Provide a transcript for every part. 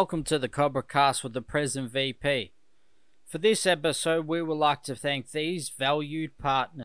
Welcome to the Cobra Cast with the present VP. For this episode, we would like to thank these valued partners.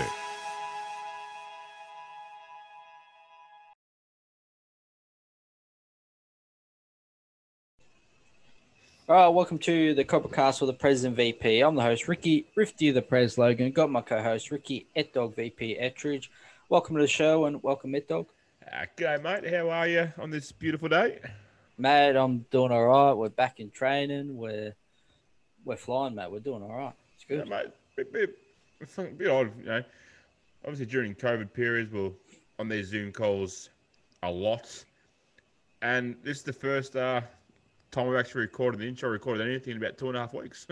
Alright, welcome to the Cobra Cast with the President VP. I'm the host, Ricky Rifty, the Prez Logan. Got my co-host, Ricky Etdog VP Ettridge. Welcome to the show and welcome, Etdog. G'day, mate. How are you on this beautiful day? Mate, I'm doing alright. We're back in training. We're flying, mate. We're doing alright. It's good. Yeah, mate, a bit odd, you know. Obviously, during COVID periods, we're on these Zoom calls a lot. And this is the first... time we've actually recorded the intro, recorded anything in about 2.5 weeks.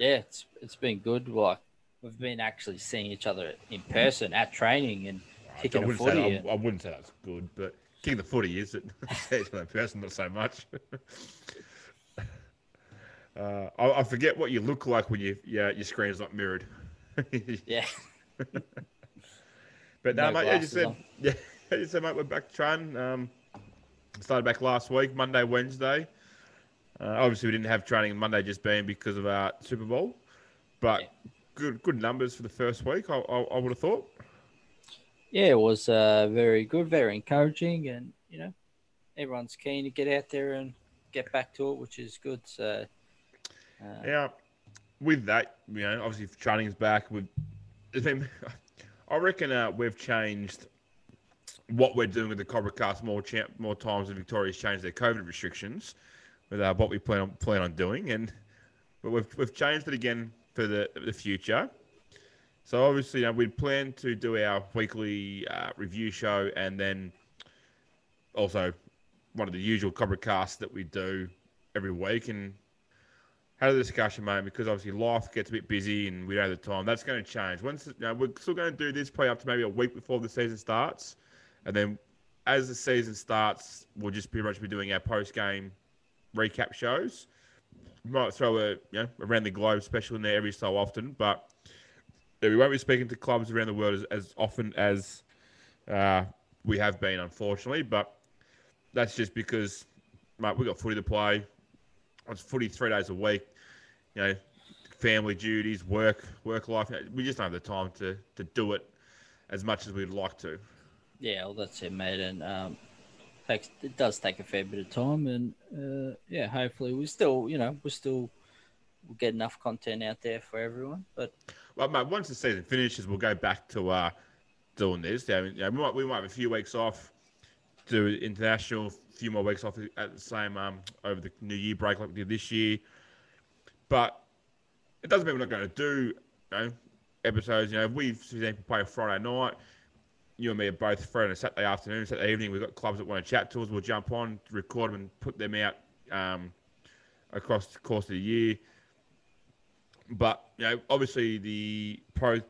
Yeah, it's been good. Like, we've been actually seeing each other in person at training and kicking the footy. I wouldn't say that's good, but kicking the footy is it? In person, not so much. I forget what you look like when your screen's not mirrored. Yeah. But no, mate, as you said, mate, we're back training. Started back last week, Monday, Wednesday. Obviously, we didn't have training Monday just being because of our Super Bowl, but yeah. Good numbers for the first week, I would have thought. Yeah, it was very good, very encouraging, and, you know, everyone's keen to get out there and get back to it, which is good. So, yeah, with that, you know, obviously, if training's back, I reckon we've changed what we're doing with the Cobra Cast more times than Victoria's changed their COVID restrictions. With what we plan on doing, but we've changed it again for the future. So obviously, you know, we'd plan to do our weekly review show, and then also one of the usual Cobra Casts that we do every week, and have a discussion, mate. Because obviously, life gets a bit busy, and we don't have the time. That's going to change. Once, you know, we're still going to do this probably up to maybe a week before the season starts, and then as the season starts, we'll just pretty much be doing our post game recap shows. Might throw a around the globe special in there every so often, but we won't be speaking to clubs around the world as often as we have been, unfortunately. But that's just because, mate, we got footy to play. It's footy 3 days a week. You know, family duties, work life. We just don't have the time to do it as much as we'd like to. Yeah, well, that's it, mate, and it does take a fair bit of time, and hopefully we'll get enough content out there for everyone. But well, mate, once the season finishes, we'll go back to doing this. You know, we might have a few weeks off, do international, a few more weeks off at the same over the New Year break like we did this year. But it doesn't mean we're not going to do episodes. You know, if we play a Friday night. You and me are both free on a Saturday afternoon, Saturday evening. We've got clubs that want to chat to us. We'll jump on, record them, and put them out across the course of the year. But, you know, obviously the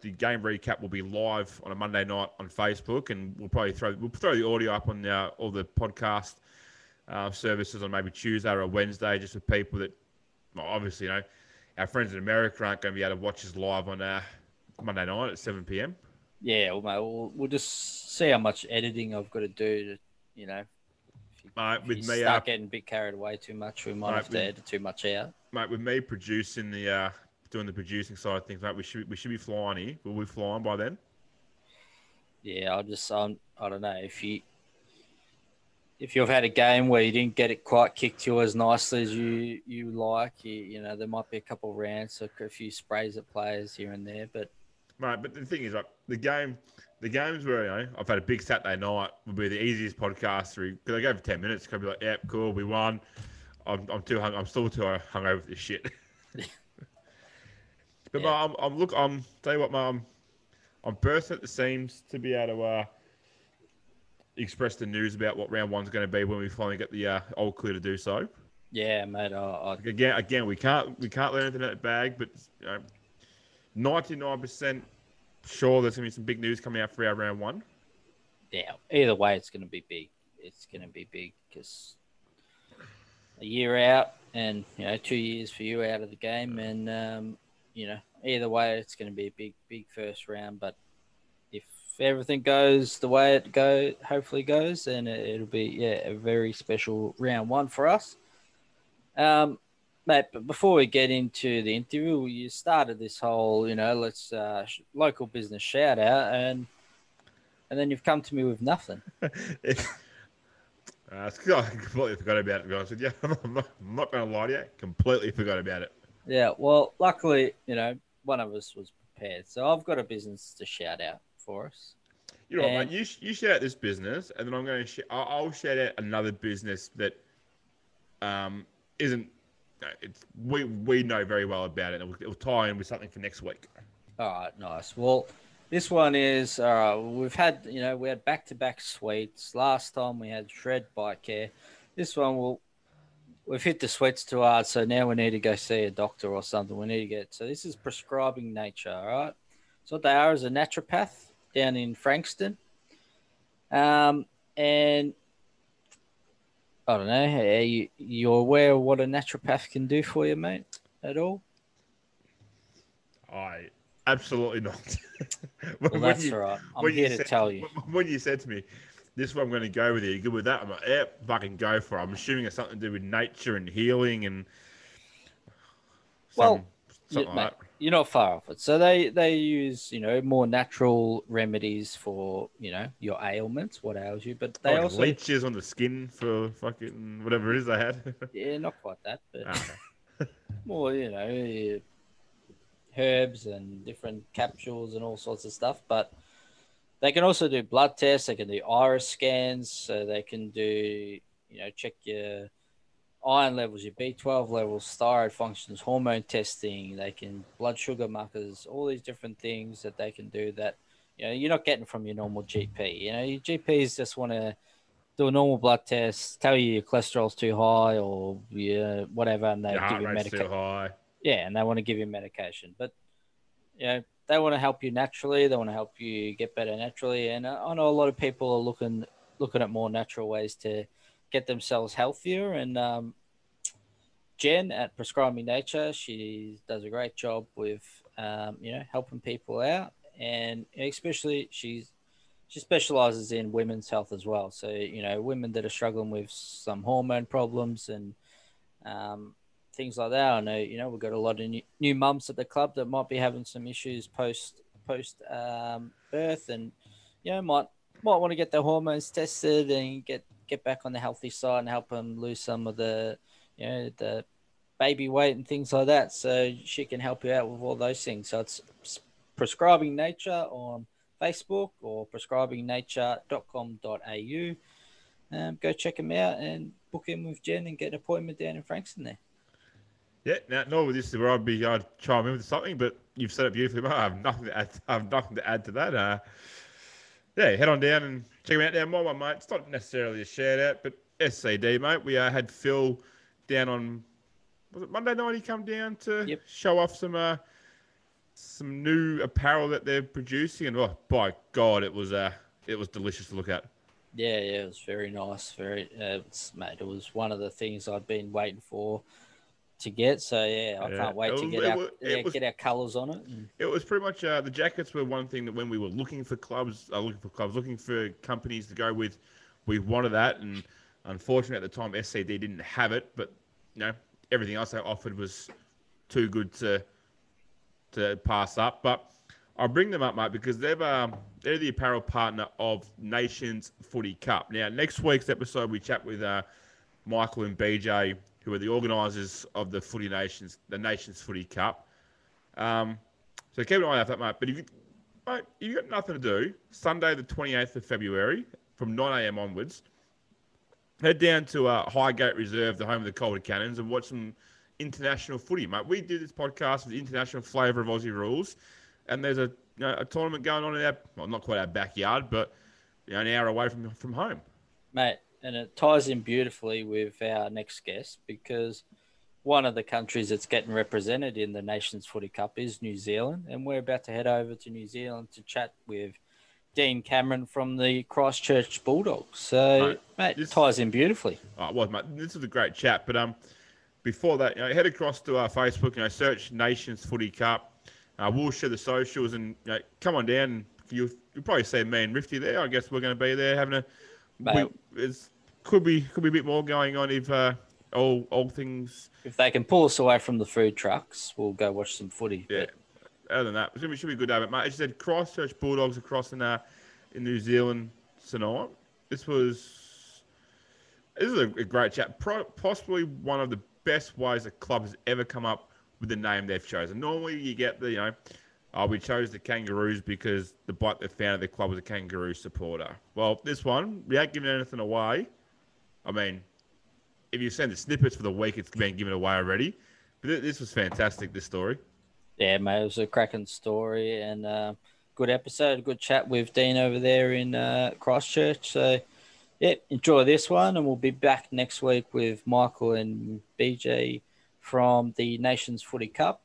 game recap will be live on a Monday night on Facebook, and we'll probably throw the audio up on all the podcast services on maybe Tuesday or Wednesday, just for people that, well, obviously, you know, our friends in America aren't going to be able to watch us live on Monday night at 7 p.m. Yeah, well, mate, we'll just see how much editing I've got to do to, you know, if you start getting a bit carried away too much, we might have to edit too much out. Mate, with me producing doing the producing side of things, mate, we should be flying here. Will we flying by then? Yeah, I don't know if you've had a game where you didn't get it quite kicked to you as nicely as you like, you know, there might be a couple of rants or a few sprays at players here and there, but. Mate, but the thing is, like, the games where, you know, I've had a big Saturday night would be the easiest podcast through, because I go for 10 minutes, could be like, yep, cool, we won. I'm still too hungover for this shit. But yeah. Mate, tell you what, mate, I'm bursting at the seams to be able to express the news about what round one's going to be when we finally get the all clear to do so. Yeah, mate. Again, we can't let anything out of the bag, but 99% sure there's gonna be some big news coming out for our round one. Yeah, either way, it's gonna be big. It's gonna be big because a year out and 2 years for you out of the game, and either way, it's gonna be a big first round. But if everything goes the way it hopefully goes, then it'll be a very special round one for us. Mate, but before we get into the interview, you started this whole, let's local business shout out, and then you've come to me with nothing. I completely forgot about it, to be honest with you. I'm not going to lie to you. Completely forgot about it. Yeah, well, luckily, one of us was prepared. So I've got a business to shout out for us. You know what, mate? You shout out this business, and then I'm going to I'll shout out another business that isn't. It's we know very well about it. It'll tie in with something for next week. All right, nice. Well, this one is all right. We've had we had back-to-back sweets. Last time we had Shred Bike Care. This one we've hit the sweets too hard, so now we need to go see a doctor or something. We need to get so this is Prescribing Nature. All right. So what they are is a naturopath down in Frankston, and I don't know. Are you aware of what a naturopath can do for you, mate, at all? Absolutely not. Well, that's all right. I'm here to tell you. When you said to me, this is what I'm going to go with, you good with that? I'm like, yeah, fucking go for it. I'm assuming it's something to do with nature and healing and mate, you're not far off it. So they use, more natural remedies for, your ailments, what ails you, but they also leeches on the skin for fucking whatever it is they had. Yeah, not quite that, but more, herbs and different capsules and all sorts of stuff. But they can also do blood tests. They can do iris scans. So they can do, check your iron levels, your B12 levels, thyroid functions, hormone testing, they can blood sugar markers, all these different things that they can do that, you're not getting from your normal GP. Your GPs just want to do a normal blood test, tell you your cholesterol's too high or whatever, and they give you medication. Yeah, and they want to give you medication. But, they want to help you naturally. They want to help you get better naturally. And I know a lot of people are looking at more natural ways to get themselves healthier, and Jen at Prescribing Nature, she does a great job with helping people out, and especially she specializes in women's health as well, so women that are struggling with some hormone problems and things like that. I know we've got a lot of new mums at the club that might be having some issues post birth, and might want to get their hormones tested and get back on the healthy side and help them lose some of the, the baby weight and things like that. So she can help you out with all those things. So it's Prescribing Nature on Facebook or prescribingnature.com.au. Go check them out and book in with Jen and get an appointment down in Frankston there. Yeah, now this is where I'd chime in with something, but you've said it beautifully. Well, I have nothing to add to that. Head on down and check them out. Now, my one, mate, it's not necessarily a shout-out, but SCD, mate, we had Phil down on, was it Monday night he come down to show off some new apparel that they're producing? And, oh, by God, it was delicious to look at. Yeah, it was very nice. It was one of the things I'd been waiting for to get. So, I can't wait to get our colours on it. It was pretty much the jackets were one thing that when we were looking for companies to go with, we wanted that. And unfortunately, at the time, SCD didn't have it. But, everything else they offered was too good to pass up. But I'll bring them up, mate, because they're the apparel partner of Nations Footy Cup. Now, next week's episode, we chat with Michael and BJ, who are the organisers of the Nations Footy Cup. So keep an eye out for that, mate. But if you've got nothing to do, Sunday the 28th of February from 9am onwards, head down to Highgate Reserve, the home of the Cobra Cannons, and watch some international footy, mate. We do this podcast with the international flavour of Aussie rules, and there's a tournament going on in not quite our backyard, but an hour away from home. Mate, And it ties in beautifully with our next guest, because one of the countries that's getting represented in the Nations Footy Cup is New Zealand. And we're about to head over to New Zealand to chat with Dean Cameron from the Christchurch Bulldogs. So, mate, this ties in beautifully. Oh, well, mate, this is a great chat. But before that, head across to our Facebook, search Nations Footy Cup. We'll share the socials and come on down. You'll probably see me and Rifty there. I guess we're going to be there having a... Mate, could be a bit more going on if all things... If they can pull us away from the food trucks, we'll go watch some footy. Yeah. Other than that, it should be a good day. But, mate, as you said, Christchurch Bulldogs across in New Zealand tonight. This is a great chat. Possibly one of the best ways the club has ever come up with the name they've chosen. Normally you get the, we chose the Kangaroos because the bloke that founded the club was a Kangaroo supporter. Well, this one, we ain't giving anything away. I mean, if you send the snippets for the week, it's been given away already. But this was fantastic, this story. Yeah, mate, it was a cracking story and good episode, good chat with Dean over there in Christchurch. So, yeah, enjoy this one, and we'll be back next week with Michael and BJ from the Nations Footy Cup.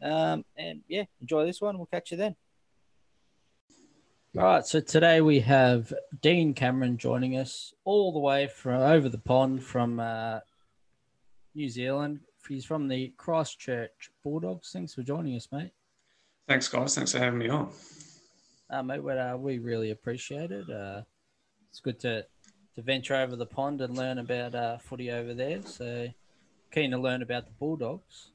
And, yeah, enjoy this one. We'll catch you then. All right, so today we have Dean Cameron joining us all the way from over the pond from New Zealand. He's from the Christchurch Bulldogs. Thanks for joining us, mate. Thanks, guys. Thanks for having me on. Mate, we really appreciate it. It's good to venture over the pond and learn about footy over there. So keen to learn about the Bulldogs.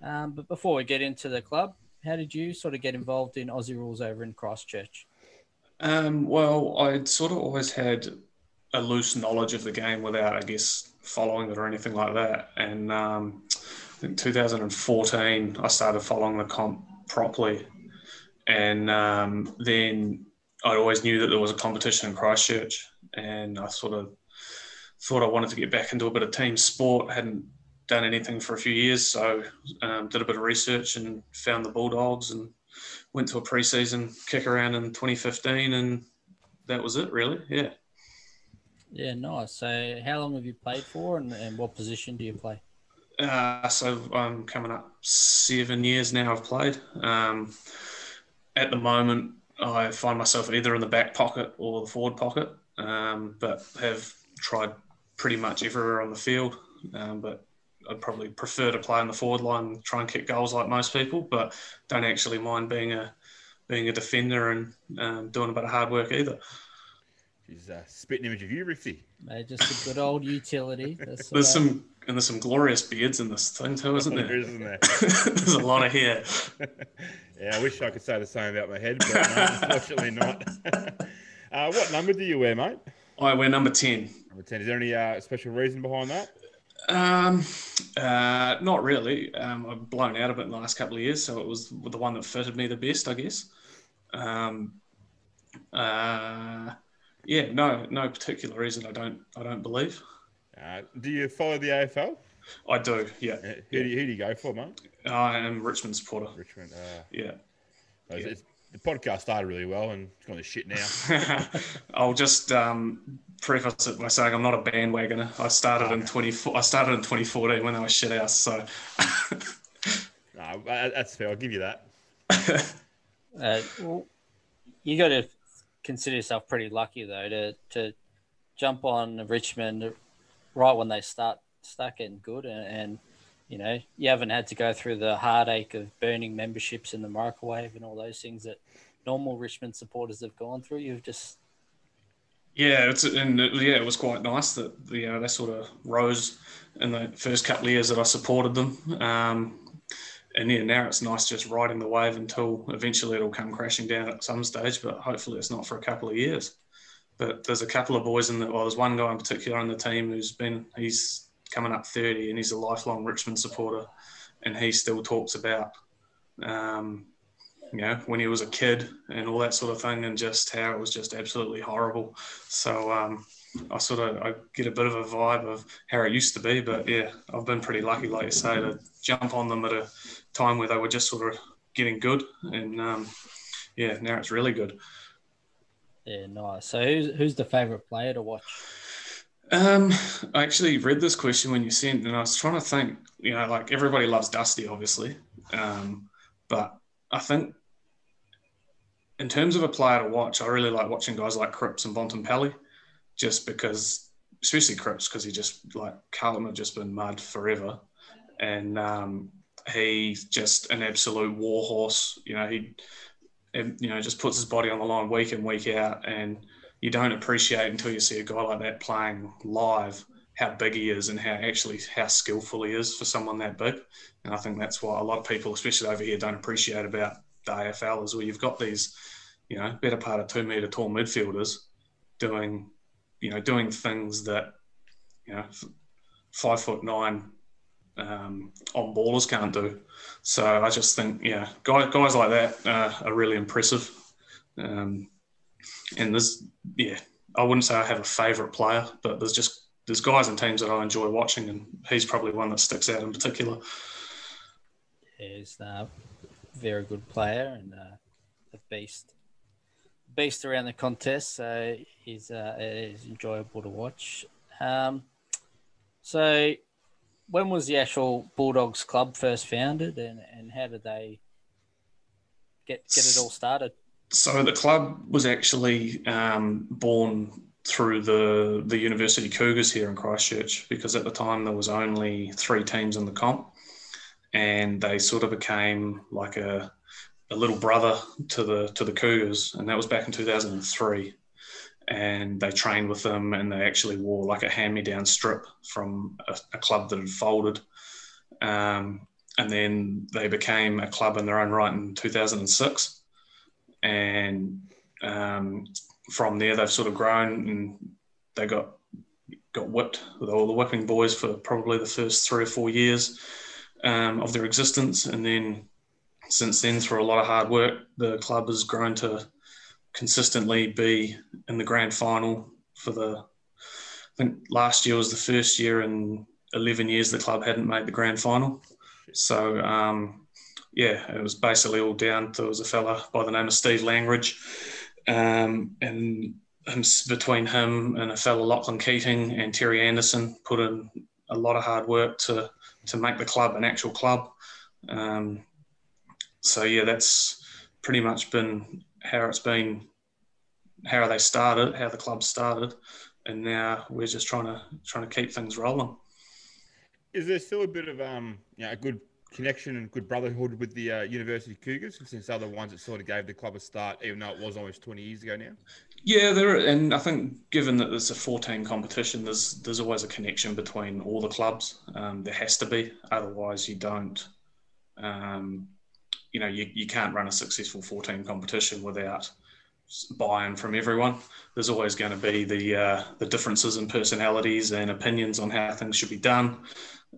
But before we get into the club, how did you sort of get involved in Aussie rules over in Christchurch? Well, I'd sort of always had a loose knowledge of the game without, I guess, following it or anything like that. And I think 2014, I started following the comp properly. And then I always knew that there was a competition in Christchurch. And I sort of thought I wanted to get back into a bit of team sport. Hadn't done anything for a few years, so did a bit of research and found the Bulldogs and went to a pre-season kick around in 2015, and that was it, really. Yeah, nice. So how long have you played for, and what position do you play? So I'm coming up 7 years now I've played. At the moment I find myself either in the back pocket or the forward pocket, but have tried pretty much everywhere on the field, but I'd probably prefer to play on the forward line and try and kick goals like most people, but don't actually mind being a defender and doing a bit of hard work either. She's a spitting image of you, Rifty. Mate, just a good old utility. There's some glorious beards in this thing too, isn't there? There? There's a lot of hair. Yeah, I wish I could say the same about my head, but no, unfortunately not. What number do you wear, mate? I wear number 10. Number 10. Is there any special reason behind that? Not really. I've blown out a bit in the last couple of years, so it was the one that fitted me the best, I guess. Yeah, no particular reason. I don't believe. Do you follow the AFL? I do. Yeah. Who do you go for, mate? I am Richmond supporter. Richmond. Yeah. The podcast started really well and it's gone to shit now. I'll just preface it by saying I'm not a bandwagoner. I started in 2014 when I was shit house, so. No, that's fair. I'll give you that. Well, you got to consider yourself pretty lucky though to jump on Richmond right when they start getting good, and you haven't had to go through the heartache of burning memberships in the microwave and all those things that normal Richmond supporters have gone through. You've just... Yeah, it was quite nice that they sort of rose in the first couple of years that I supported them. And yeah, now it's nice just riding the wave until eventually it'll come crashing down at some stage, but hopefully it's not for a couple of years. But there's a couple of boys there's one guy in particular on the team he's coming up 30 and he's a lifelong Richmond supporter, and he still talks about when he was a kid and all that sort of thing, and just how it was just absolutely horrible. So I get a bit of a vibe of how it used to be, but yeah, I've been pretty lucky, like you say, to jump on them at a time where they were just sort of getting good, and now it's really good. Yeah, nice. So who's the favourite player to watch? I actually read this question when you sent, and I was trying to think, you know, like everybody loves Dusty, obviously. But I think in terms of a player to watch, I really like watching guys like Cripps and Bontempelli, just because, especially Cripps, because he just, like, Carlton have just been mud forever. And he's just an absolute warhorse. You know, he just puts his body on the line week in, week out, and you don't appreciate until you see a guy like that playing live how big he is and how skillful he is for someone that big. And I think that's what a lot of people, especially over here, don't appreciate about the AFL, is where you've got these, you know, better part of 2 metre tall midfielders doing things that, you know, 5'9" on ballers can't do. So I just think, yeah, guys like that are really impressive. And there's, yeah, I wouldn't say I have a favourite player, but there's guys and teams that I enjoy watching, and he's probably one that sticks out in particular. He's a very good player and a beast around the contest, so it is enjoyable to watch. So when was the actual Bulldogs club first founded, and how did they get it all started? So the club was actually born through the University Cougars here in Christchurch, because at the time there was only 3 teams in the comp, and they sort of became like a little brother to the Cougars, and that was back in 2003. And they trained with them, and they actually wore like a hand-me-down strip from a club that had folded. And then they became a club in their own right in 2006. And from there, they've sort of grown, and they got whipped with all the whipping boys for probably the first 3 or 4 years of their existence. And then since then, through a lot of hard work, the club has grown to consistently be in the grand final for I think last year was the first year in 11 years the club hadn't made the grand final. So, it was basically all down to, there was a fella by the name of Steve Langridge, and between him and a fella Lachlan Keating and Terry Anderson put in a lot of hard work to make the club an actual club. That's pretty much been how they started, how the club started, and now we're just trying to keep things rolling. Is there still a bit of a good connection and good brotherhood with the University Cougars, since they're the ones that sort of gave the club a start, even though it was almost 20 years ago now? Yeah, and I think given that there's a 4-team competition, there's always a connection between all the clubs. There has to be, otherwise you don't. You can't run a successful 4-team competition without buy-in from everyone. There's always going to be the differences in personalities and opinions on how things should be done.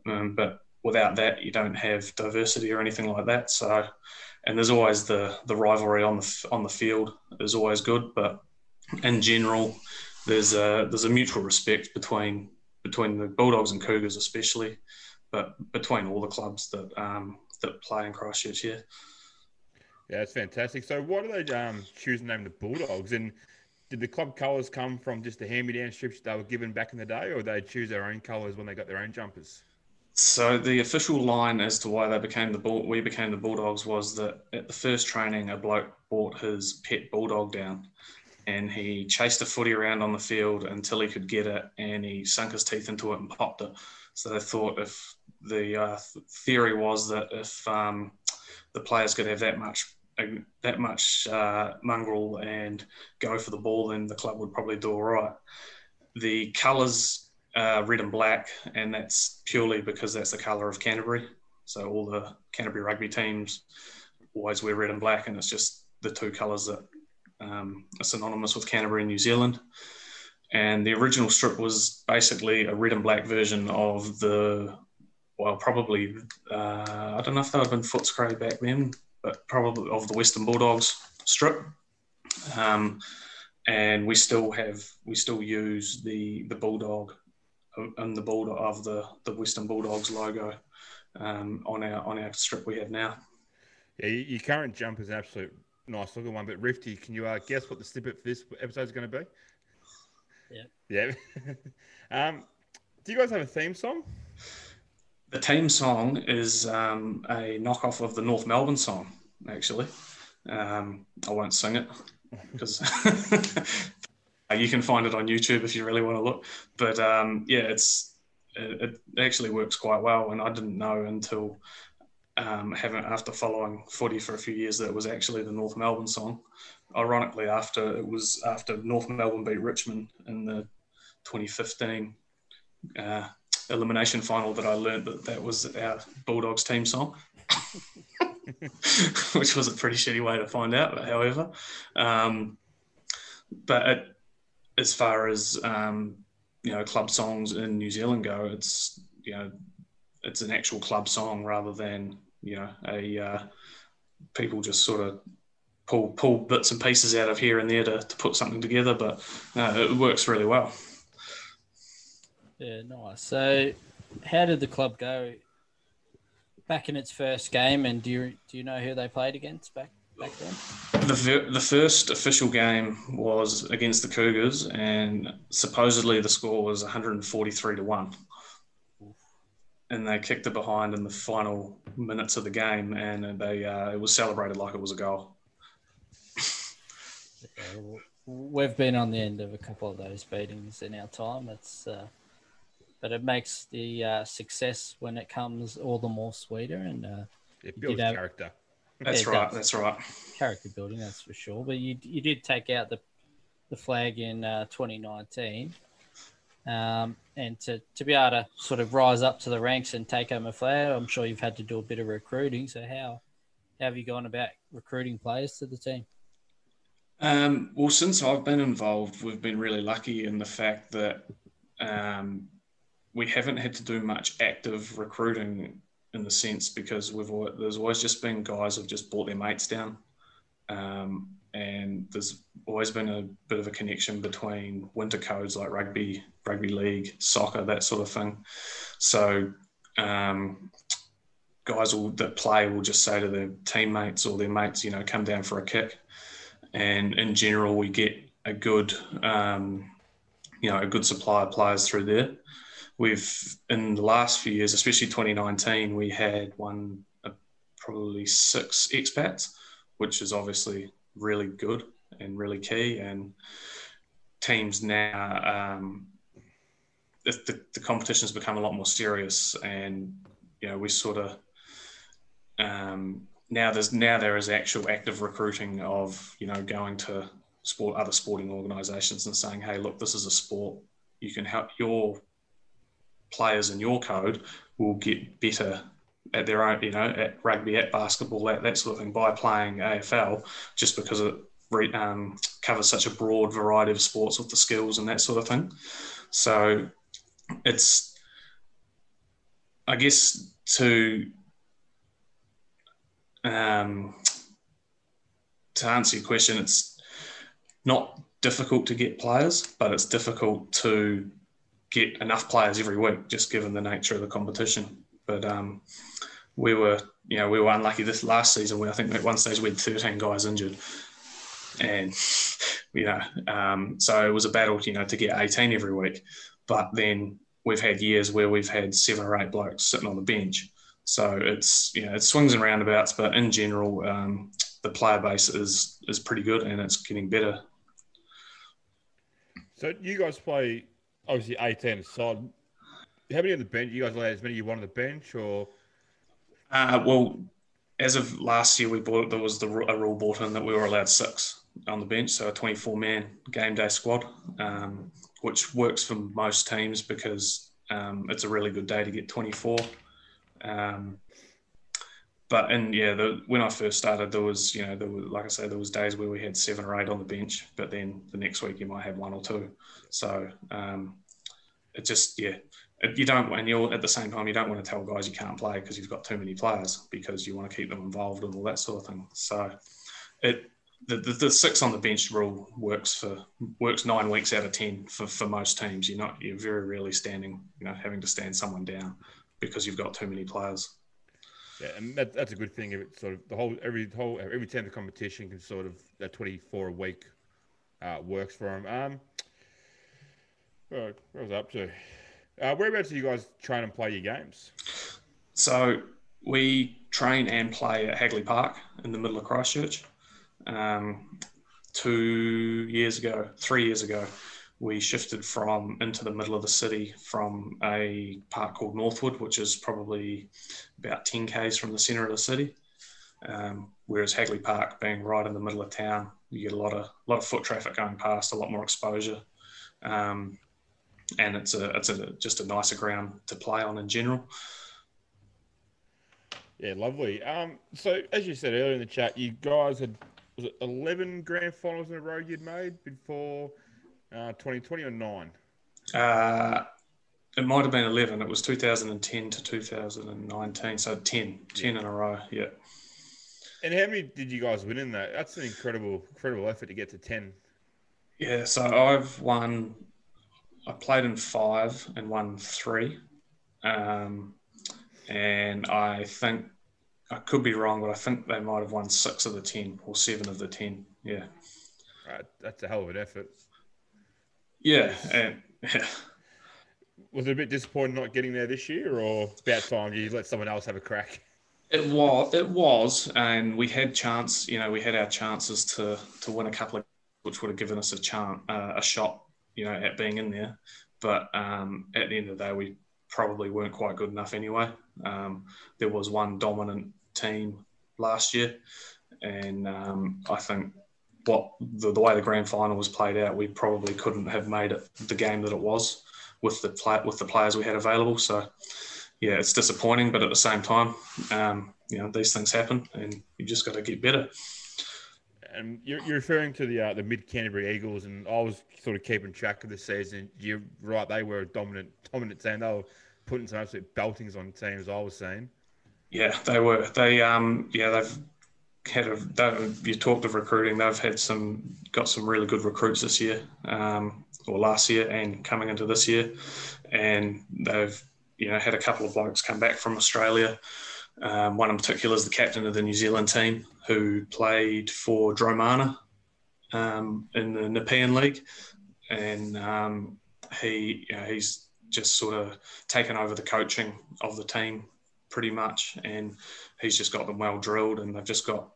But without that, you don't have diversity or anything like that. So, and there's always the rivalry on the field is always good. But in general, there's a mutual respect between the Bulldogs and Cougars especially, but between all the clubs that that play in Christchurch here. Yeah, that's fantastic. So why do they choose the name the Bulldogs? And did the club colours come from just the hand-me-down strips they were given back in the day, or they choose their own colours when they got their own jumpers? So the official line as to why we became the Bulldogs was that at the first training, a bloke brought his pet bulldog down, and he chased a footy around on the field until he could get it, and he sunk his teeth into it and popped it. So they thought the theory was that if the players could have that much mongrel and go for the ball, then the club would probably do all right. The colours are red and black, and that's purely because that's the colour of Canterbury. So all the Canterbury rugby teams always wear red and black, and it's just the 2 colours that are synonymous with Canterbury and New Zealand. And the original strip was basically a red and black version of I don't know if they would have been Footscray back then, but probably of the Western Bulldogs strip. And we still use the Bulldog and the Bulldog of the Western Bulldogs logo on our strip we have now. Yeah, your current jumper is an absolute nice looking one, but Rifty, can you guess what the snippet for this episode is going to be? Yeah. Yeah. Do you guys have a theme song? The team song is a knockoff of the North Melbourne song, actually. I won't sing it because you can find it on YouTube if you really want to look. But yeah, it actually works quite well, and I didn't know until after following footy for a few years that it was actually the North Melbourne song. Ironically, after North Melbourne beat Richmond in the 2015 elimination final, that I learned that was our Bulldogs team song, which was a pretty shitty way to find out. But however, as far as club songs in New Zealand go, it's an actual club song rather than people just sort of pull bits and pieces out of here and there to put something together, but it works really well. Yeah, nice. So how did the club go back in its first game, and do you know who they played against back then? The first official game was against the Cougars, and supposedly the score was 143-1. And they kicked it behind in the final minutes of the game, and they it was celebrated like it was a goal. We've been on the end of a couple of those beatings in our time. It's but it makes the success when it comes all the more sweeter, and it builds character. That's right. Character building, that's for sure. But you did take out the flag in 2019. And to be able to sort of rise up to the ranks and take home a flag, I'm sure you've had to do a bit of recruiting. So how have you gone about recruiting players to the team? Well, since I've been involved, we've been really lucky in the fact that we haven't had to do much active recruiting in the sense because there's always just been guys who've just brought their mates down. And there's always been a bit of a connection between winter codes like rugby league, soccer, that sort of thing. So guys that play will just say to their teammates or their mates, come down for a kick. And in general, we get a good, a good supply of players through there. We've, in the last few years, especially 2019, we had probably 6 expats, which is obviously really good and really key. And teams now, the competition's become a lot more serious, and we sort of now there is actual active recruiting of going to other sporting organisations and saying, hey, look, this is a sport you can help your players in your code will get better at their own, at rugby, at basketball, at that sort of thing by playing AFL, just because it covers such a broad variety of sports with the skills and that sort of thing. So it's, I guess, to answer your question, it's not difficult to get players, but it's difficult to get enough players every week, just given the nature of the competition. But we were unlucky this last season. I think at one stage we had 13 guys injured, and so it was a battle, to get 18 every week. But then we've had years where we've had 7 or 8 blokes sitting on the bench. So it's it swings and roundabouts. But in general, the player base is pretty good, and it's getting better. So you guys play obviously 18 aside. How many on the bench? You guys allowed as many you want on the bench, or? Well, as of last year, there was a rule brought in that we were allowed 6 on the bench, so a 24-man game day squad, which works for most teams because it's a really good day to get 24. When I first started, there was days where we had 7 or 8 on the bench, but then the next week you might have 1 or 2. So it just, yeah. At the same time, you don't want to tell guys you can't play because you've got too many players, because you want to keep them involved and all that sort of thing. So the 6 on the bench rule works 9 weeks out of 10 for most teams. You're very rarely standing, having to stand someone down because you've got too many players. Yeah, and that's a good thing. If it's sort of the every team of competition can sort of that 24 a week works for them. Well, what was I up to? Whereabouts do you guys train and play your games? So we train and play at Hagley Park in the middle of Christchurch. 3 years ago, we shifted from into the middle of the city from a park called Northwood, which is probably about 10 km from the centre of the city. Whereas Hagley Park, being right in the middle of town, you get a lot of foot traffic going past, a lot more exposure, and it's just a nicer ground to play on in general. Yeah, lovely. So as you said earlier in the chat, you guys had, was it 11 grand finals in a row you'd made before 2020 or 9? It might have been 11. It was 2010 to 2019, so 10 in a row, yeah. And how many did you guys win in that? That's an incredible effort to get to 10. Yeah, so I played in 5 and won 3. And I think, I could be wrong, but I think they might have won 6 of the 10 or 7 of the 10. Yeah. Right. That's a hell of an effort. Yeah. And, yeah. Was it a bit disappointing not getting there this year, or about time you let someone else have a crack? It was, and we had chance. You know, we had our chances to win a couple of, which would have given us a shot, you know, at being in there. But at the end of the day, we probably weren't quite good enough anyway. There was one dominant team last year, and I think what the way the grand final was played out, we probably couldn't have made it the game that it was with the players we had available. So yeah, it's disappointing, but at the same time, you know, these things happen, and you just got to get better. And you're referring to the Mid-Canterbury Eagles, and I was sort of keeping track of the season. You're right, they were a dominant team. They were putting some absolute beltings on teams, I was saying. Yeah, they were. You talked of recruiting. They've had got some really good recruits this year, or last year, and coming into this year, and they've, you know, had a couple of blokes come back from Australia. One in particular is the captain of the New Zealand team, who played for Dromana in the Nepean League, and he's just sort of taken over the coaching of the team pretty much, and he's just got them well drilled, and they've got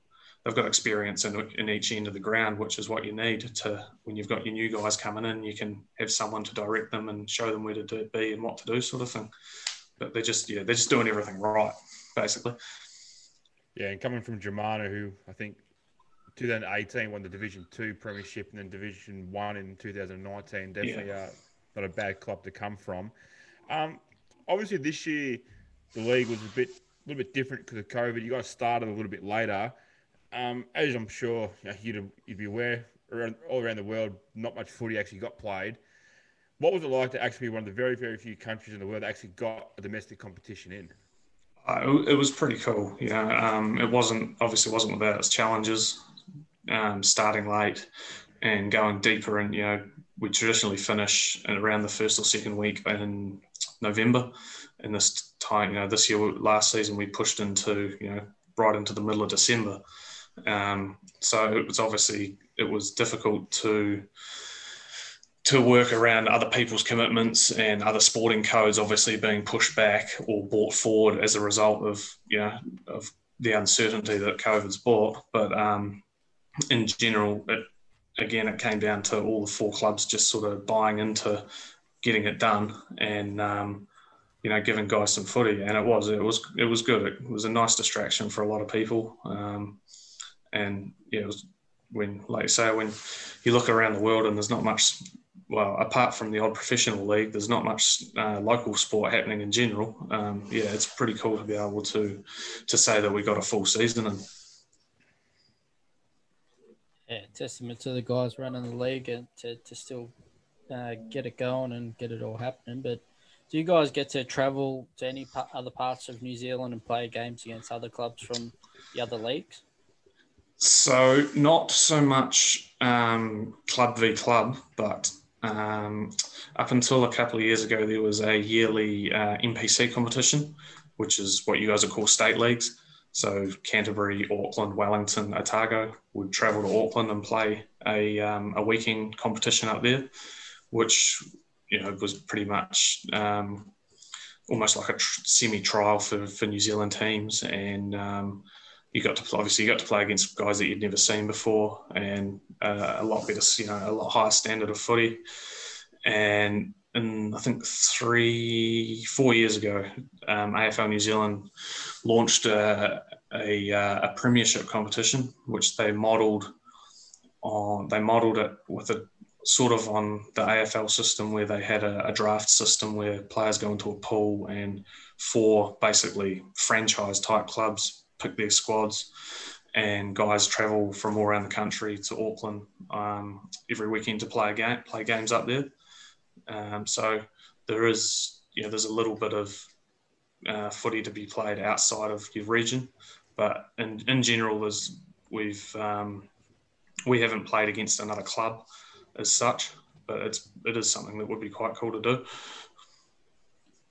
experience in each end of the ground, which is what you need to, when you've got your new guys coming in, you can have someone to direct them and show them where to be and what to do, sort of thing. But they're just doing everything right, basically. Yeah, and coming from Dromana, who I think 2018 won the Division 2 Premiership and then Division 1 in 2019, definitely not a bad club to come from. Obviously this year the league was a little bit different because of COVID. You guys started a little bit later. As I'm sure you'd be aware, all around the world, not much footy actually got played. What was it like to actually be one of the very, very few countries in the world that actually got a domestic competition in? It was pretty cool. You know, it wasn't without its challenges. Starting late and going deeper, and you know, we traditionally finish around the first or second week in November. And this time, you know, this year, last season, we pushed into, you know, right into the middle of December. So it was difficult to work around other people's commitments and other sporting codes obviously being pushed back or brought forward as a result of, you know, of the uncertainty that COVID's brought. But in general, it came down to all the 4 clubs just sort of buying into getting it done and, you know, giving guys some footy. And it was good. It was a nice distraction for a lot of people. And yeah, it was, when, like you say, when you look around the world and there's not much, well, apart from the odd professional league, there's not much local sport happening in general. Yeah, it's pretty cool to be able to say that we got a full season. And yeah, testament to the guys running the league and to still get it going and get it all happening. But do you guys get to travel to any other parts of New Zealand and play games against other clubs from the other leagues? So not so much club v club, but up until a couple of years ago, there was a yearly NPC competition, which is what you guys would call state leagues. So Canterbury, Auckland, Wellington, Otago would travel to Auckland and play a weekend competition up there, which you know, was pretty much almost like a semi-trial for New Zealand teams, and you got to play against guys that you'd never seen before, and a lot better, you know, a lot higher standard of footy. And I think 3-4 years ago, AFL New Zealand launched a premiership competition, which they modelled on. They modelled it with a sort of on the AFL system, where they had a draft system where players go into a pool and 4 basically franchise type clubs pick their squads, and guys travel from all around the country to Auckland every weekend to play games up there. So there is, you know, there's a little bit of footy to be played outside of your region, but in general, we haven't played against another club as such, but it is something that would be quite cool to do.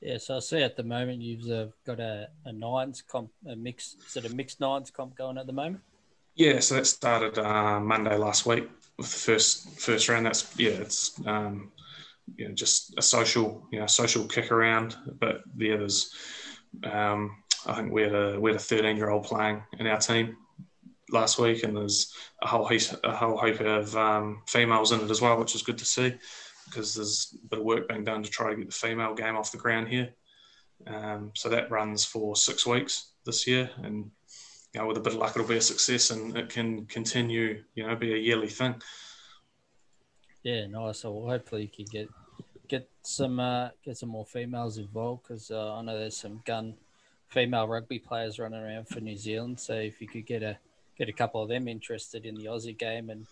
Yeah, so I see at the moment you've got a nines comp, a mixed nines comp going at the moment. Yeah, so that started Monday last week with the first round. That's it's you know, just a social kick around. But yeah, there's I think we had a 13-year-old playing in our team last week, and there's a whole heap of females in it as well, which is good to see, because there's a bit of work being done to try to get the female game off the ground here. So that runs for 6 weeks this year, and you know, with a bit of luck, it'll be a success, and it can continue, you know, be a yearly thing. Yeah, nice. So hopefully you can get some more females involved, because I know there's some gun female rugby players running around for New Zealand. So if you could get a couple of them interested in the Aussie game, and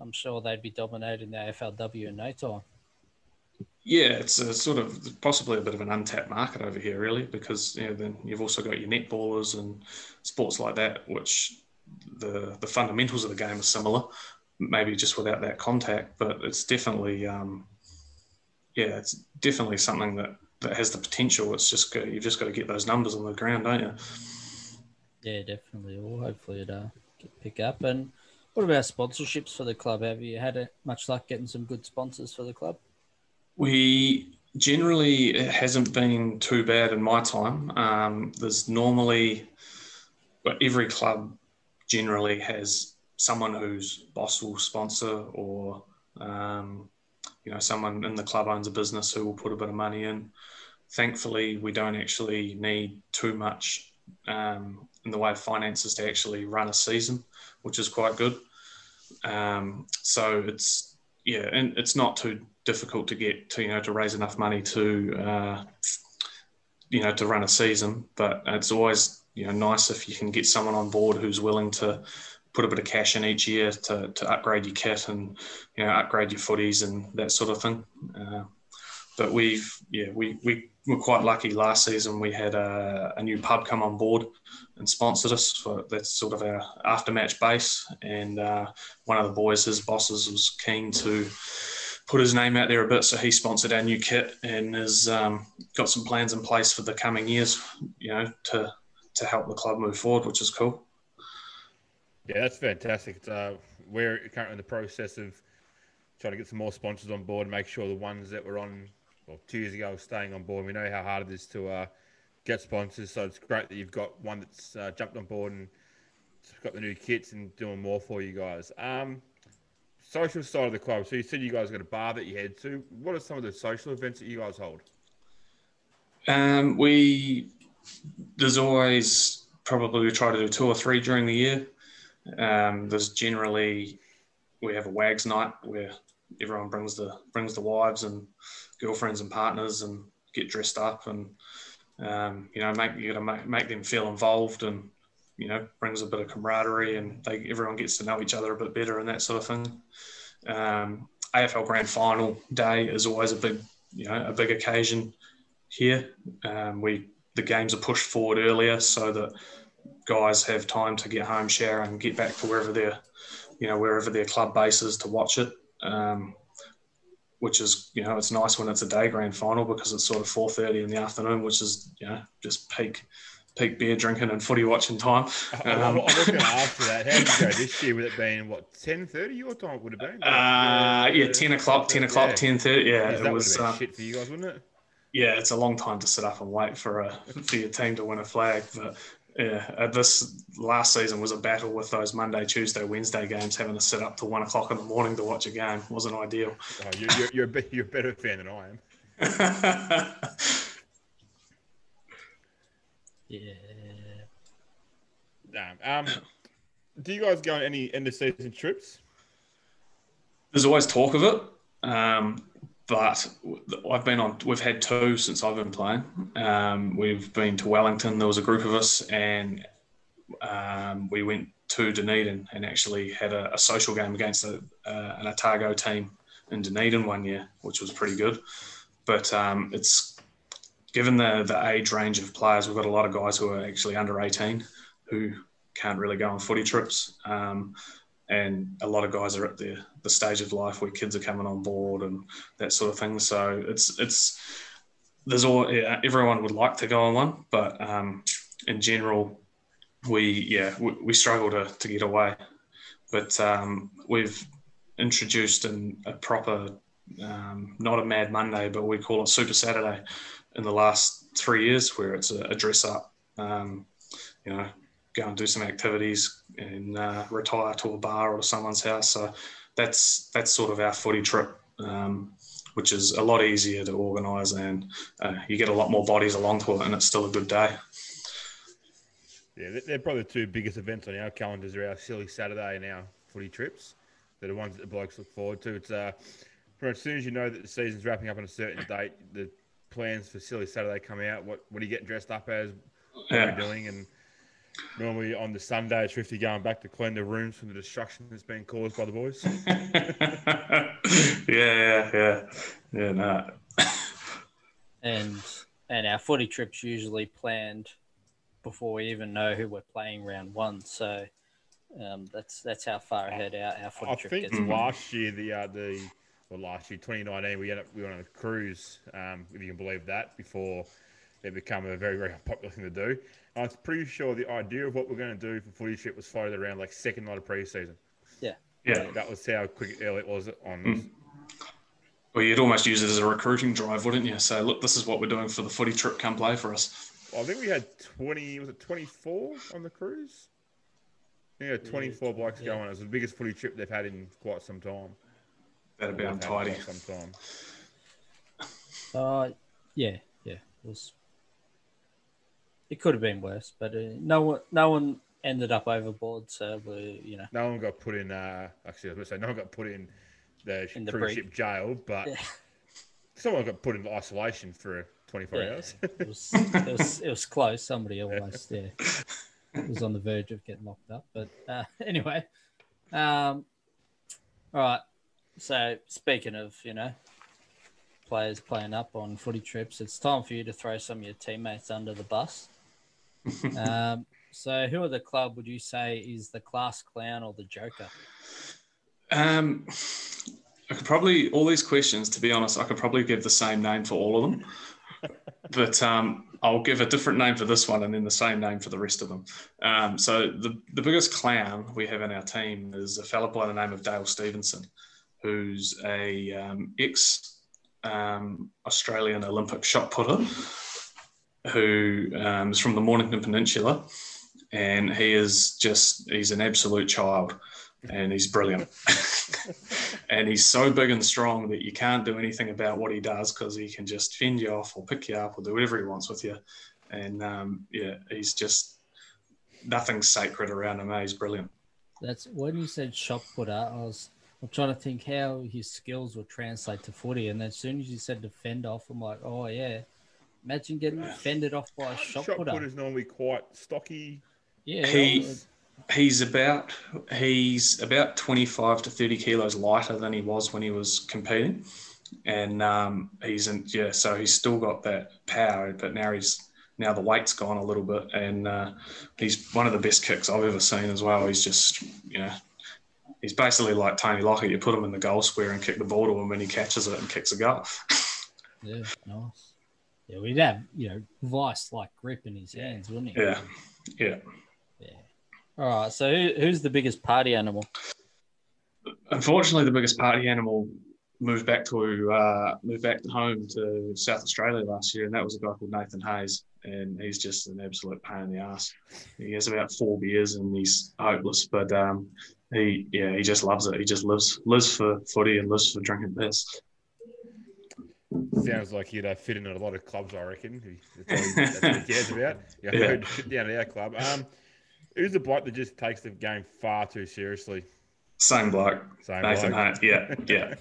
I'm sure they'd be dominating the AFLW in no time. Yeah, it's a sort of possibly a bit of an untapped market over here, really, because you know, then you've also got your netballers and sports like that, which the fundamentals of the game are similar, maybe just without that contact. But it's definitely, something that has the potential. It's just you've just got to get those numbers on the ground, don't you? Yeah, definitely. Well, hopefully it pick up. And what about sponsorships for the club? Have you had much luck getting some good sponsors for the club? We generally, it hasn't been too bad in my time. There's normally, well, every club generally has someone whose boss will sponsor, or you know, someone in the club owns a business who will put a bit of money in. Thankfully, we don't actually need too much in the way of finances to actually run a season, which is quite good. So it's, yeah, and it's not too difficult to get to, you know, to raise enough money to, you know, to run a season. But it's always, you know, nice if you can get someone on board who's willing to put a bit of cash in each year to upgrade your kit and, you know, upgrade your footies and that sort of thing. But we were quite lucky last season. We had a new pub come on board and sponsored us. That's sort of our after-match base. And one of the boys, his bosses, was keen to put his name out there a bit, so he sponsored our new kit and has got some plans in place for the coming years, you know, to help the club move forward, which is cool. Yeah, that's fantastic. We're currently in the process of trying to get some more sponsors on board, make sure the ones that were on, well, 2 years ago, staying on board. We know how hard it is to get sponsors, so it's great that you've got one that's jumped on board and got the new kits and doing more for you guys. Social side of the club. So you said you guys got a bar that you head to. What are some of the social events that you guys hold? There's always, probably we try to do 2 or 3 during the year. There's generally, we have a WAGS night where everyone brings the wives and girlfriends and partners and get dressed up and you know, make them feel involved, and you know, brings a bit of camaraderie, and everyone gets to know each other a bit better and that sort of thing. AFL Grand Final Day is always a big occasion here. The games are pushed forward earlier so that guys have time to get home, shower, and get back to wherever their club base is to watch it. Which is, you know, it's nice when it's a day grand final, because it's sort of 4:30 in the afternoon, which is, you know, just peak peak beer drinking and footy watching time. I was going to ask you that. How did you go this year with it being, what, 10:30 your time would have been? Yeah, 10 o'clock, 10:30. Yeah, it was shit for you guys, wouldn't it? Yeah, it's a long time to sit up and wait for your team to win a flag. But yeah, this last season was a battle with those Monday, Tuesday, Wednesday games. Having to sit up till 1 o'clock in the morning to watch a game wasn't ideal. Oh, you're a better fan than I am. Yeah. Do you guys go on any end of season trips? There's always talk of it. But we've had two since I've been playing. We've been to Wellington. There was a group of us, and we went to Dunedin and actually had a social game against an Otago team in Dunedin one year, which was pretty good. But it's given the age range of players, we've got a lot of guys who are actually under 18 who can't really go on footy trips. And a lot of guys are at the stage of life where kids are coming on board and that sort of thing. So everyone would like to go on one, but in general, we struggle to get away. But we've introduced a proper, not a Mad Monday, but we call it Super Saturday in the last 3 years, where it's a dress up, go and do some activities and retire to a bar or someone's house. So that's sort of our footy trip, which is a lot easier to organise, and you get a lot more bodies along to it, and it's still a good day. Yeah, they're probably the two biggest events on our calendars are our Silly Saturday and our footy trips. They're the ones that the blokes look forward to. It's as soon as you know that the season's wrapping up on a certain date, the plans for Silly Saturday come out. What do you get dressed up as? What are you doing? And normally on the Sunday, it's Thrifty going back to clean the rooms from the destruction that's been caused by the boys. Yeah, no. And our footy trip's usually planned before we even know who we're playing round one. So that's how far ahead our footy trip gets. I think last year, 2019, we went on a cruise, if you can believe that, before it became a very, very popular thing to do. I was pretty sure the idea of what we're going to do for footy trip was floated around like second night of pre-season. Yeah. That was how quick early it was on. Well, you'd almost use it as a recruiting drive, wouldn't you? So, look, this is what we're doing for the footy trip. Come play for us. Well, I think we had 24 on the cruise? Yeah, 24 blokes going. It was the biggest footy trip they've had in quite some time. That'd be untidy. Yeah. It could have been worse, but no one ended up overboard. So . No one got put in. No one got put in the cruise ship jail, but someone got put in isolation for 24 hours. It was close. Somebody almost was on the verge of getting locked up. But anyway, all right. So, speaking of, players playing up on footy trips, it's time for you to throw some of your teammates under the bus. So, who at the club would you say is the class clown or the joker? I could probably, all these questions, to be honest, I could probably give the same name for all of them. But I'll give a different name for this one and then the same name for the rest of them. So, the biggest clown we have in our team is a fella by the name of Dale Stevenson, who's a ex-Australian Olympic shot putter who is from the Mornington Peninsula, and he's an absolute child, and he's brilliant. And he's so big and strong that you can't do anything about what he does, because he can just fend you off or pick you up or do whatever he wants with you. And, he's just nothing sacred around him. He's brilliant. That's when you said shot putter, I'm trying to think how his skills will translate to footy. And as soon as you said to fend off, I'm like, oh, yeah. Imagine getting fended off by a shot putter. Shot putter's normally quite stocky. Yeah. He's about 25 to 30 kilos lighter than he was when he was competing. And so he's still got that power, but now the weight's gone a little bit. And he's one of the best kicks I've ever seen as well. He's just, he's basically like Tony Lockett. You put him in the goal square and kick the ball to him, and he catches it and kicks a goal. Yeah, nice. Yeah, we'd have, you know, vice like grip in his hands, wouldn't he? Yeah. Yeah. Yeah. All right. So who's the biggest party animal? Unfortunately, the biggest party animal moved back to home to South Australia last year, and that was a guy called Nathan Hayes, and he's just an absolute pain in the ass. He has about 4 beers and he's hopeless, but he just loves it. He just lives for footy and lives for drinking piss. Sounds like he'd fit in at a lot of clubs, I reckon. That's what he cares about. Yeah. He'd fit down at our club. Who's the bloke that just takes the game far too seriously? Same bloke. Yeah.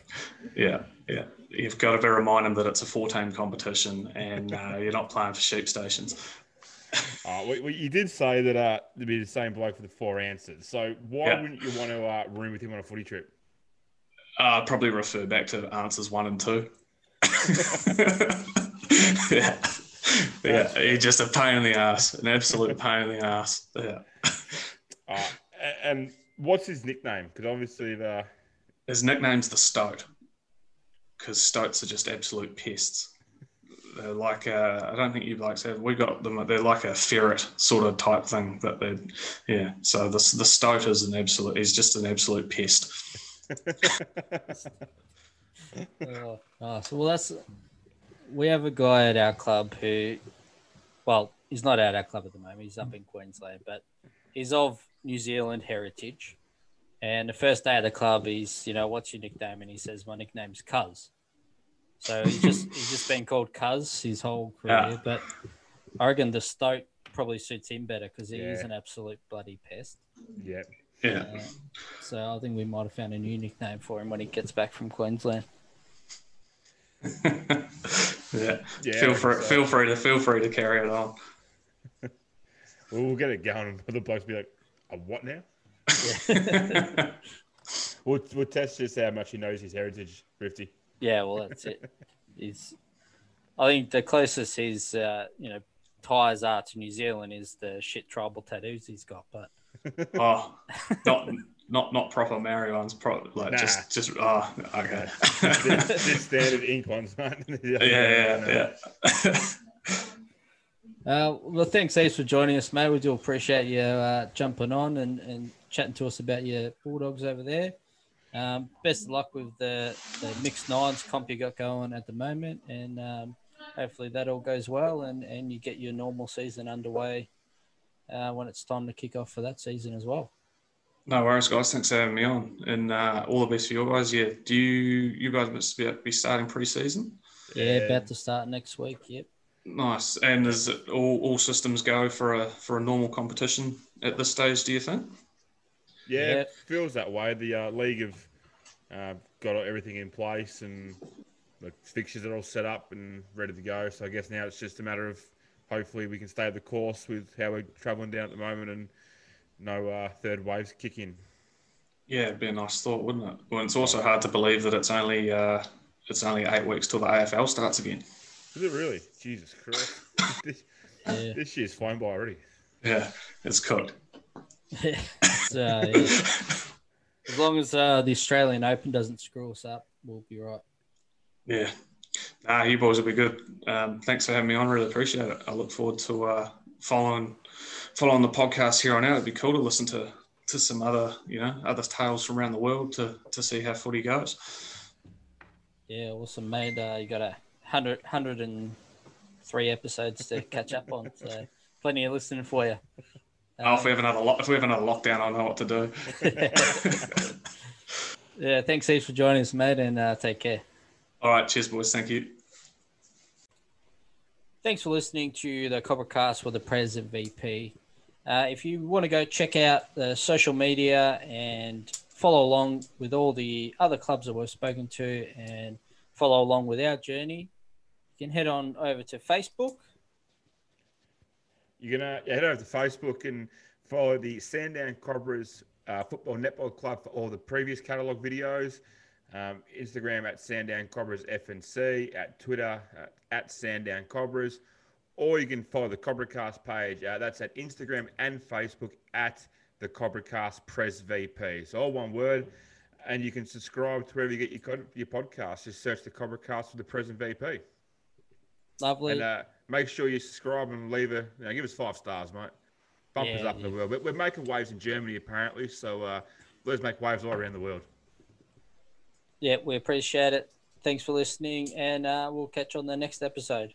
You've got to remind him that it's a 4-team competition and you're not playing for sheep stations. You did say that there'd be the same bloke for the 4 answers. So why wouldn't you want to room with him on a footy trip? Probably refer back to answers 1 and 2. Yeah. He's just a pain in the ass, an absolute pain in the ass. Yeah. And what's his nickname? Because obviously his nickname's the Stoat, because Stoats are just absolute pests. They're like I don't think you blokes have. We got them. They're like a ferret sort of type thing. But so the Stoat is an absolute. He's just an absolute pest. We have a guy at our club who, well, he's not at our club at the moment. He's up in Queensland, but he's of New Zealand heritage, and the first day at the club he's, you know, what's your nickname? And he says, my nickname's Cuz. So he's just been called Cuz his whole career, but I reckon the Stoat probably suits him better because he is an absolute bloody pest. Yeah. Yeah. So I think we might have found a new nickname for him when he gets back from Queensland. Feel free to carry it on. We'll get it going. The blokes be like, what now? Yeah. we'll test just how much he knows his heritage, Rifty. Yeah, well, that's it. I think the closest his ties are to New Zealand is the shit tribal tattoos he's got, but not proper Maori ones, okay. Just standard ink ones, aren't they? Yeah. Well, thanks, Ace, for joining us, mate. We do appreciate you jumping on and chatting to us about your Bulldogs over there. Best of luck with the mixed nines comp you got going at the moment, and hopefully that all goes well and you get your normal season underway when it's time to kick off for that season as well. No worries, guys. Thanks for having me on, and all the best for you guys. Yeah, do you guys must be starting pre-season? Yeah, about to start next week. Yep. Nice. And is it all systems go for a normal competition at this stage, do you think? Yeah, it feels that way. The league have got everything in place and the fixtures are all set up and ready to go. So I guess now it's just a matter of hopefully we can stay the course with how we're travelling down at the moment and no third waves kick in. Yeah, it'd be a nice thought, wouldn't it? Well, it's also hard to believe that it's only 8 weeks till the AFL starts again. Is it really? Jesus Christ. This year's flying by already. Yeah, it's cooked. As long as the Australian Open doesn't screw us up, we'll be right. Yeah. Nah, you boys will be good. Thanks for having me on. Really appreciate it. I look forward to following the podcast here on out. It'd be cool to listen to some other tales from around the world to see how footy goes. Yeah, awesome, mate. You got to 103 episodes to catch up on, so plenty of listening for you. If we have another lockdown, I know what to do. Yeah, thanks, Steve, for joining us, mate, and take care. All right, cheers, boys. Thank you. Thanks for listening to the Cobra Cast with the President VP. If you want to go check out the social media and follow along with all the other clubs that we've spoken to and follow along with our journey, you can head on over to Facebook. You're going to head over to Facebook and follow the Sandown Cobras Football Netball Club for all the previous catalogue videos. Instagram at Sandown Cobras FNC, at Twitter at Sandown Cobras, or you can follow the Cobra Cast page. That's at Instagram and Facebook at the Cobra Cast Press VP. So all one word. And you can subscribe to wherever you get your podcast. Just search the Cobra Cast for the Present VP. Lovely. And make sure you subscribe and leave a, you know, give us 5 stars, mate. Bump us up in the world. We're making waves in Germany, apparently. So let's make waves all around the world. Yeah, we appreciate it. Thanks for listening, and we'll catch you on the next episode.